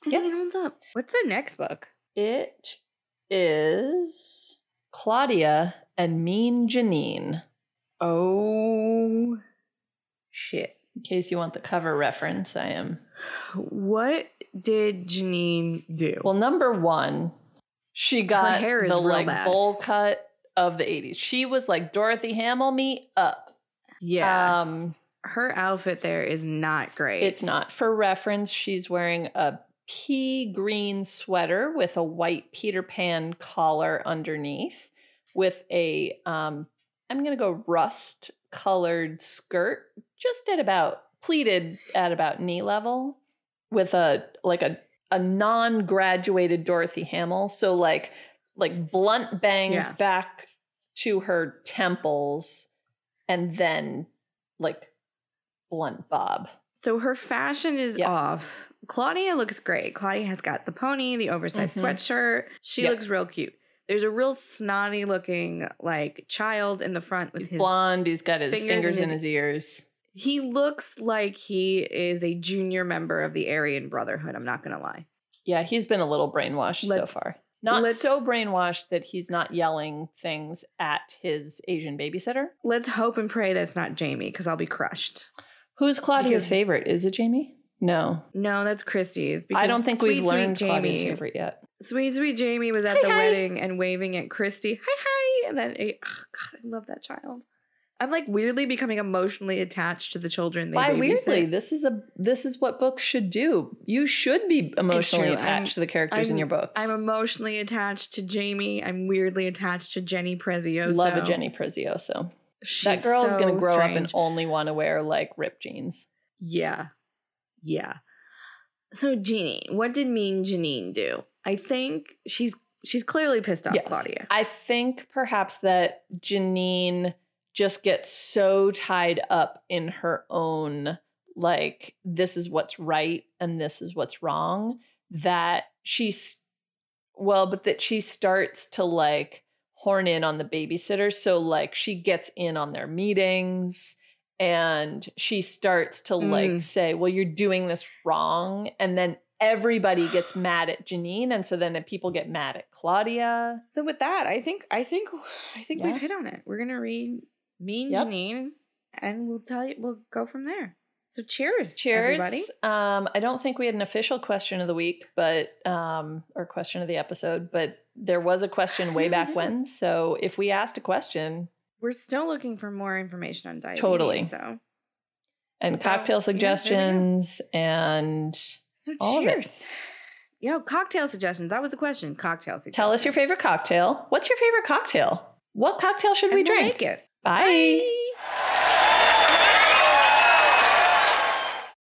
it holds up. What's the next book? It is Claudia and Mean Janine. Oh, shit. In case you want the cover reference, I am. What did Janine do? Well, number one, she got the like bowl cut of the 80s. She was like, Dorothy Hamill me up. Yeah. Her outfit there is not great. It's not. For reference, she's wearing a pea green sweater with a white Peter Pan collar underneath with a, I'm going to go rust colored skirt just at about pleated at about knee level with a non-graduated Dorothy Hamill. So like blunt bangs back to her temples and then like blunt bob. So her fashion is off. Claudia looks great. Claudia has got the pony, the oversized sweatshirt. She looks real cute. There's a real snotty looking like child in the front. With he's blonde. He's got his fingers in his ears. He looks like he is a junior member of the Aryan Brotherhood. I'm not going to lie. Yeah, he's been a little brainwashed so far. Not so brainwashed that he's not yelling things at his Asian babysitter. Let's hope and pray that's not Jamie because I'll be crushed. Who's Claudia's favorite? Is it Jamie? No, that's Christy's. I don't think we've learned Claudia's favorite yet. Sweet Jamie was at the wedding and waving at Christy. Hi. And then, God, I love that child. I'm like weirdly becoming emotionally attached to the children. Why weirdly? This is what books should do. You should be emotionally attached to the characters in your books. I'm emotionally attached to Jamie. I'm weirdly attached to Jenny Prezioso. Love a Jenny Prezioso. That girl is going to grow up and only want to wear like ripped jeans. Yeah. Yeah. So Jeannie, what did Mean Janine do? I think she's clearly pissed off Claudia. I think perhaps that Janine just gets so tied up in her own, like, this is what's right and this is what's wrong, that she starts to like horn in on the babysitters. So like she gets in on their meetings and she starts to like say, well, you're doing this wrong. And then everybody gets mad at Janine. And so then people get mad at Claudia. So with that, I think we've hit on it. We're going to read Mean Janine and we'll go from there. So cheers, everybody. I don't think we had an official question of the week, but or question of the episode, but there was a question way back when. So if we asked a question, we're still looking for more information on diabetes. Totally. So and cocktail suggestions and so all cheers. Of it. Yo, cocktail suggestions. That was the question. Cocktail suggestions. Tell us your favorite cocktail. What's your favorite cocktail? What cocktail should we drink? We'll make it. Bye.